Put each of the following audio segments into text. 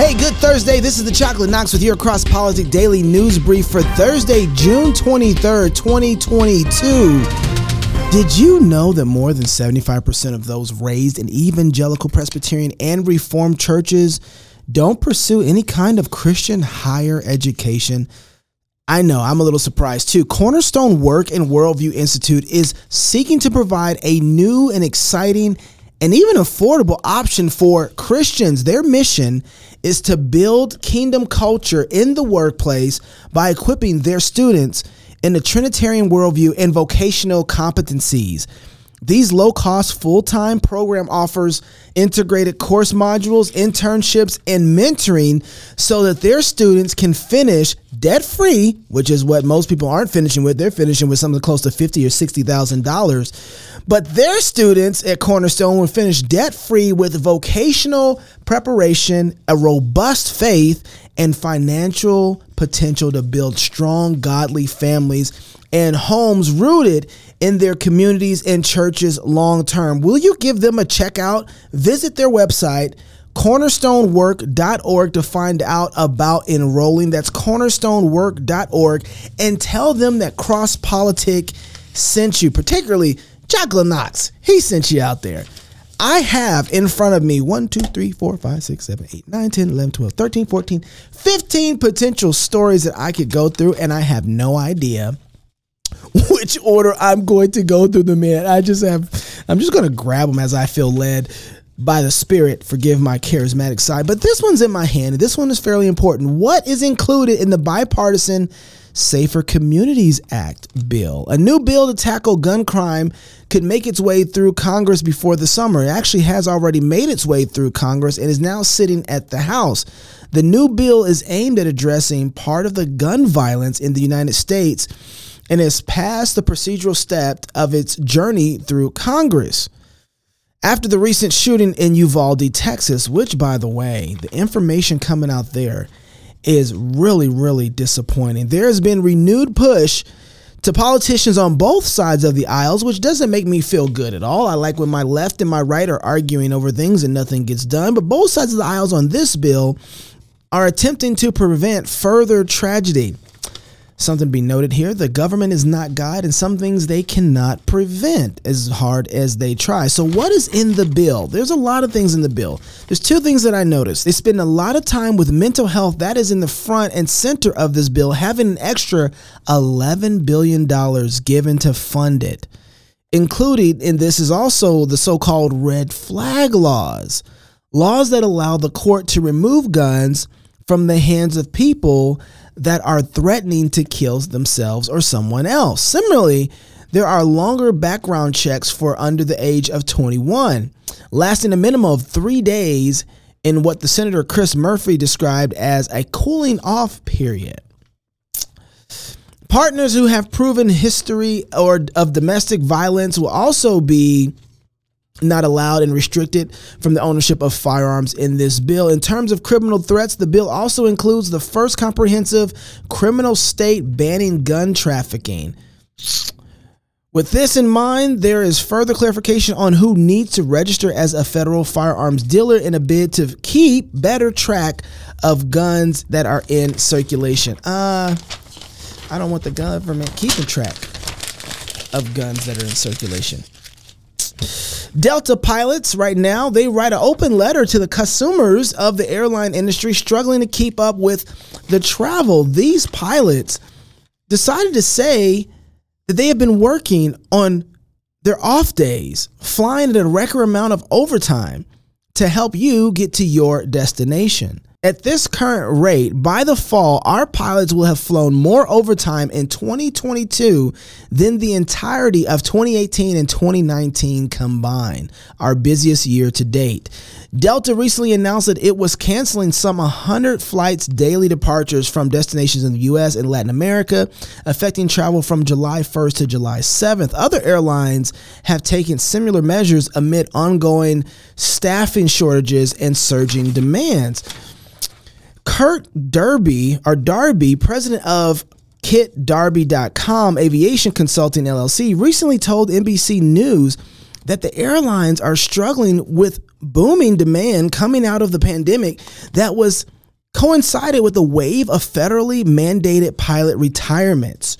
Hey, good Thursday. This is the Chocolate Knox with your Cross Politic Daily News Brief for Thursday, June 23rd, 2022. Did you know that more than 75% of those raised in evangelical, Presbyterian, and Reformed churches don't pursue any kind of Christian higher education? I know, I'm a little surprised too. Cornerstone Work and Worldview Institute is seeking to provide a new and exciting and even affordable option for Christians. Their mission is to build kingdom culture in the workplace by equipping their students in the Trinitarian worldview and vocational competencies. These low-cost, full-time program offers integrated course modules, internships, and mentoring so that their students can finish debt-free, which is what most people aren't finishing with. They're finishing with something close to $50,000 or $60,000. But their students at Cornerstone will finish debt-free with vocational preparation, a robust faith, and financial potential to build strong, godly families and homes rooted in their communities and churches long term. Will you give them a check out? Visit their website, cornerstonework.org, to find out about enrolling. That's cornerstonework.org, and tell them that Cross Politic sent you, particularly Jack LaNocz. He sent you out there. I have in front of me 1, 2, 3, 4, 5, 6, 7, 8, 9, 10, 11, 12, 13, 14, 15 potential stories that I could go through, and I have no idea which order I'm going to go through them in. I'm just going to grab them as I feel led by the Spirit. Forgive my charismatic side. But this one's in my hand, and this one is fairly important. What is included in the Bipartisan Safer Communities Act bill? A new bill to tackle gun crime could make its way through Congress before the summer. It actually has already made its way through Congress and is now sitting at the House. The new bill is aimed at addressing part of the gun violence in the United States and has passed the procedural step of its journey through Congress. After the recent shooting in Uvalde, Texas, which, by the way, the information coming out there is really, really disappointing. There has been renewed push to politicians on both sides of the aisles, which doesn't make me feel good at all. I like when my left and my right are arguing over things and nothing gets done. But both sides of the aisles on this bill are attempting to prevent further tragedy. Something to be noted here, the government is not God, and some things they cannot prevent as hard as they try. So what is in the bill? There's a lot of things in the bill. There's two things that I noticed. They spend a lot of time with mental health. That is in the front and center of this bill, having an extra $11 billion given to fund it. Included in this is also the so-called red flag laws, laws that allow the court to remove guns from the hands of people that are threatening to kill themselves or someone else. Similarly, there are longer background checks for under the age of 21, lasting a minimum of 3 days in what the Senator Chris Murphy described as a cooling off period. Partners who have proven history or of domestic violence will also be not allowed and restricted from the ownership of firearms in this bill. In terms of criminal threats, the bill also includes the first comprehensive criminal state banning gun trafficking. With this in mind, there is further clarification on who needs to register as a federal firearms dealer in a bid to keep better track of guns that are in circulation. I don't want the government keeping track of guns that are in circulation. Delta pilots right now, they write an open letter to the consumers of the airline industry struggling to keep up with the travel. These pilots decided to say that they have been working on their off days, flying at a record amount of overtime to help you get to your destination. At this current rate, by the fall, our pilots will have flown more overtime in 2022 than the entirety of 2018 and 2019 combined, our busiest year to date. Delta recently announced that it was canceling some 100 flights daily departures from destinations in the U.S. and Latin America, affecting travel from July 1st to July 7th. Other airlines have taken similar measures amid ongoing staffing shortages and surging demands. Kurt Derby, president of KitDarby.com, aviation consulting LLC, recently told NBC News that the airlines are struggling with booming demand coming out of the pandemic that was coincided with a wave of federally mandated pilot retirements.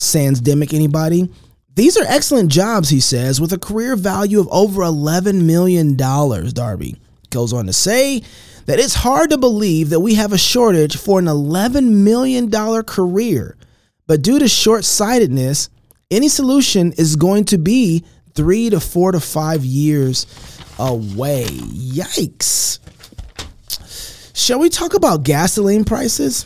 Sansdemic, anybody? These are excellent jobs, he says, with a career value of over $11 million, Derby. Goes on to say that it's hard to believe that we have a shortage for an $11 million career, but due to short-sightedness, any solution is going to be 3 to 4 to 5 years away. Yikes. Shall we talk about gasoline prices?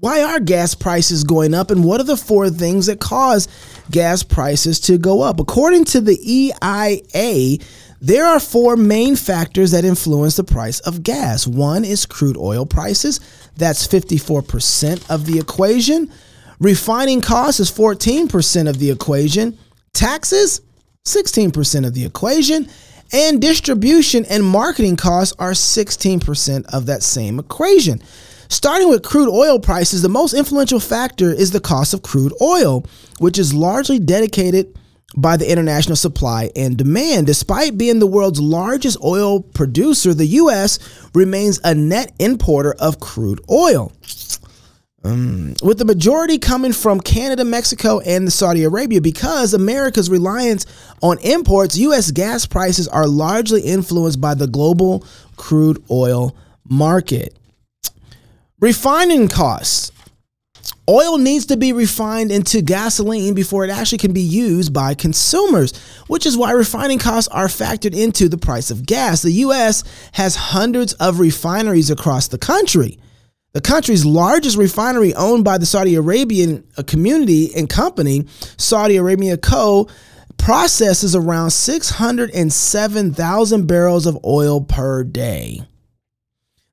Why are gas prices going up, and what are the 4 things that cause gas prices to go up? According to the EIA, there are 4 main factors that influence the price of gas. One is crude oil prices. That's 54% of the equation. Refining costs is 14% of the equation. Taxes, 16% of the equation. And distribution and marketing costs are 16% of that same equation. Starting with crude oil prices, the most influential factor is the cost of crude oil, which is largely dictated by the international supply and demand. Despite being the world's largest oil producer, the U.S. remains a net importer of crude oil, with the majority coming from Canada, Mexico, and Saudi Arabia. Because America's reliance on imports, U.S. gas prices are largely influenced by the global crude oil market. Refining costs. Oil needs to be refined into gasoline before it actually can be used by consumers, which is why refining costs are factored into the price of gas. The U.S. has hundreds of refineries across the country. The country's largest refinery, owned by the Saudi Arabian community and company, Saudi Aramco Co., processes around 607,000 barrels of oil per day.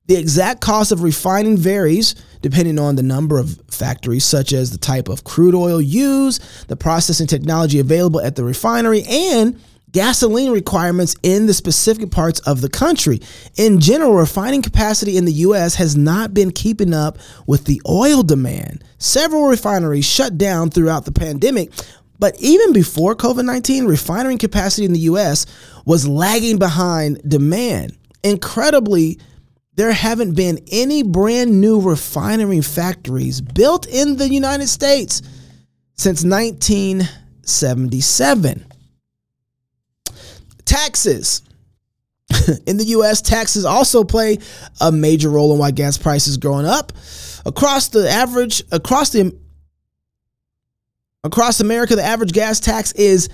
The exact cost of refining varies depending on the number of factories, such as the type of crude oil used, the processing technology available at the refinery, and gasoline requirements in the specific parts of the country. In general, refining capacity in the U.S. has not been keeping up with the oil demand. Several refineries shut down throughout the pandemic, but even before COVID-19, refining capacity in the U.S. was lagging behind demand. Incredibly, there haven't been any brand new refinery factories built in the United States since 1977. Taxes. In the U.S., taxes also play a major role in why gas prices going up. Across America, the average gas tax is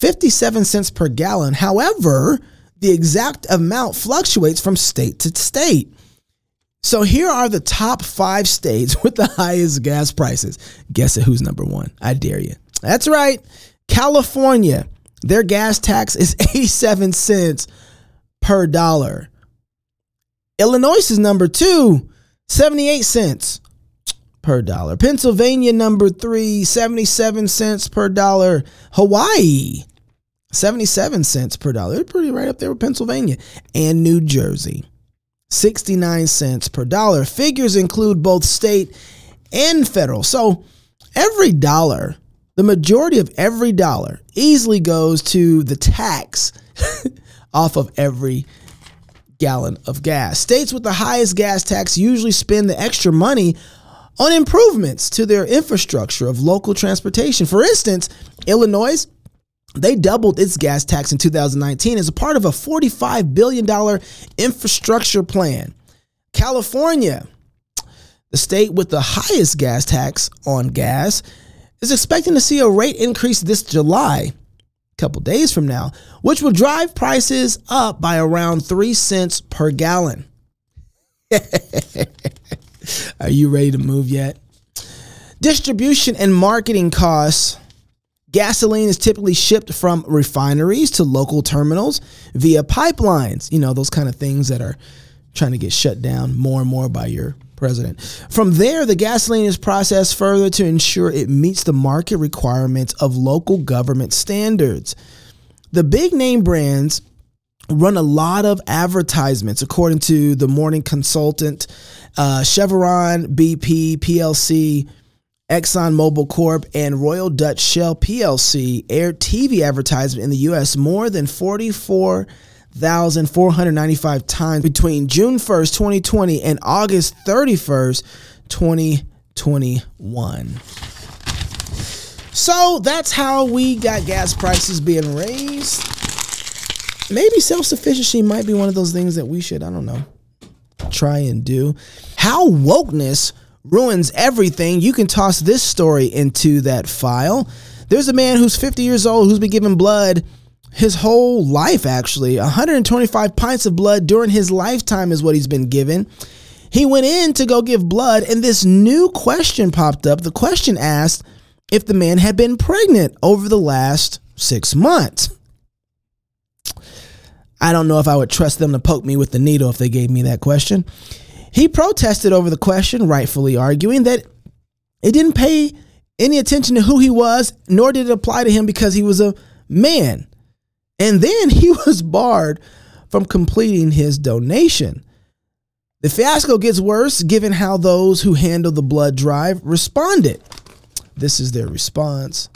57 cents per gallon. However, the exact amount fluctuates from state to state. So here are the top 5 states with the highest gas prices. Guess at who's number 1? I dare you. That's right, California. Their gas tax is 87 cents per dollar. Illinois is number 2, 78 cents per dollar. Pennsylvania, number 3, 77 cents per dollar. Hawaii, 77 cents per dollar. They're pretty right up there with Pennsylvania. And New Jersey, 69 cents per dollar. Figures include both state and federal. So every dollar, the majority of every dollar, easily goes to the tax off of every gallon of gas. States with the highest gas tax usually spend the extra money on improvements to their infrastructure of local transportation. For instance, Illinois, they doubled its gas tax in 2019 as a part of a $45 billion infrastructure plan. California, the state with the highest gas tax on gas, is expecting to see a rate increase this July, a couple days from now, which will drive prices up by around 3 cents per gallon. Are you ready to move yet? Distribution and marketing costs. Gasoline is typically shipped from refineries to local terminals via pipelines. You know, those kind of things that are trying to get shut down more and more by your president. From there, the gasoline is processed further to ensure it meets the market requirements of local government standards. The big name brands run a lot of advertisements, according to the Morning Consultant. Chevron, BP, PLC, Exxon Mobil Corp, and Royal Dutch Shell PLC aired TV advertisement in the U.S. more than 44 1,495 times between June 1st, 2020 and August 31st, 2021. So that's how we got gas prices being raised. Maybe self-sufficiency might be one of those things that we should, I don't know, try and do. How wokeness ruins everything. You can toss this story into that file. There's a man who's 50 years old who's been giving blood his whole life, actually. 125 pints of blood during his lifetime is what he's been given. He went in to go give blood, and this new question popped up. The question asked if the man had been pregnant over the last 6 months. I don't know if I would trust them to poke me with the needle if they gave me that question. He protested over the question, rightfully arguing that it didn't pay any attention to who he was, nor did it apply to him because he was a man. And then he was barred from completing his donation. The fiasco gets worse given how those who handled the blood drive responded. This is their response.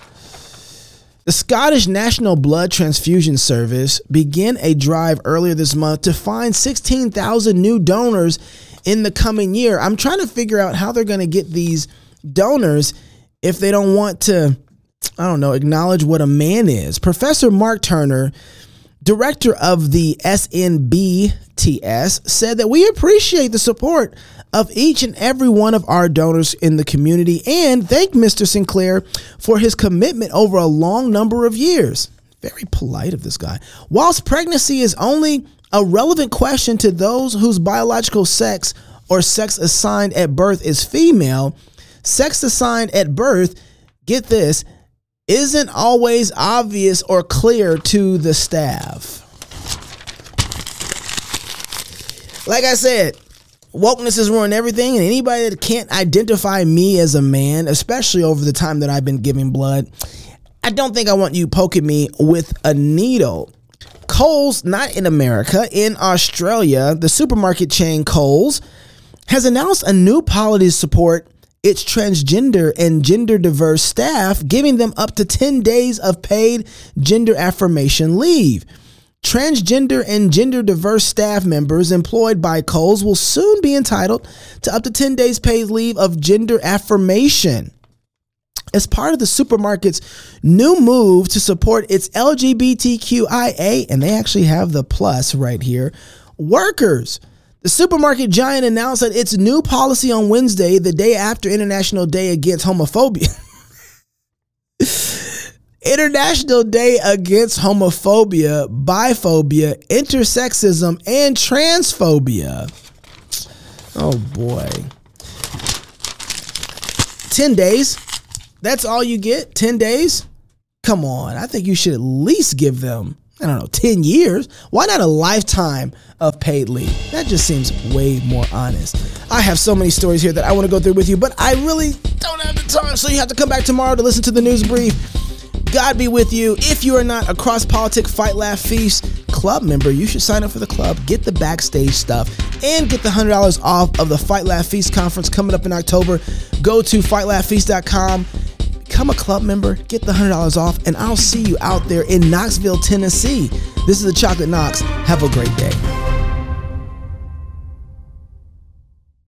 The Scottish National Blood Transfusion Service began a drive earlier this month to find 16,000 new donors in the coming year. I'm trying to figure out how they're going to get these donors if they don't want to, I don't know, acknowledge what a man is. Professor Mark Turner, director of the SNBTS, said that we appreciate the support of each and every one of our donors in the community and thank Mr. Sinclair for his commitment over a long number of years. Very polite of this guy. Whilst pregnancy is only a relevant question to those whose biological sex or sex assigned at birth is female, sex assigned at birth, get this, isn't always obvious or clear to the staff. Like I said, wokeness has ruined everything, and anybody that can't identify me as a man, especially over the time that I've been giving blood, I don't think I want you poking me with a needle. Coles, not in America, in Australia, the supermarket chain Coles has announced a new policy to support its transgender and gender diverse staff, giving them up to 10 days of paid gender affirmation leave. Transgender and gender diverse staff members employed by Coles will soon be entitled to up to 10 days paid leave of gender affirmation. As part of the supermarket's new move to support its LGBTQIA, and they actually have the plus right here, workers, the supermarket giant announced that its new policy on Wednesday, the day after International Day Against Homophobia. International Day Against Homophobia, Biphobia, Intersexism, and Transphobia. Oh, boy. 10 days. That's all you get? 10 days? Come on. I think you should at least give them, I don't know, 10 years. Why not a lifetime of paid leave? That just seems way more honest. I have so many stories here that I want to go through with you, but I really don't have the time, so you have to come back tomorrow to listen to the news brief. God be with you. If you are not a Cross Politic Fight Laugh Feast Club member, you should sign up for the club, get the backstage stuff, and get the $100 off of the Fight Laugh Feast conference coming up in October. Go to fightlaughfeast.com, become a club member, get the $100 off, and I'll see you out there in Knoxville, Tennessee. This is the Chocolate Knox. Have a great day.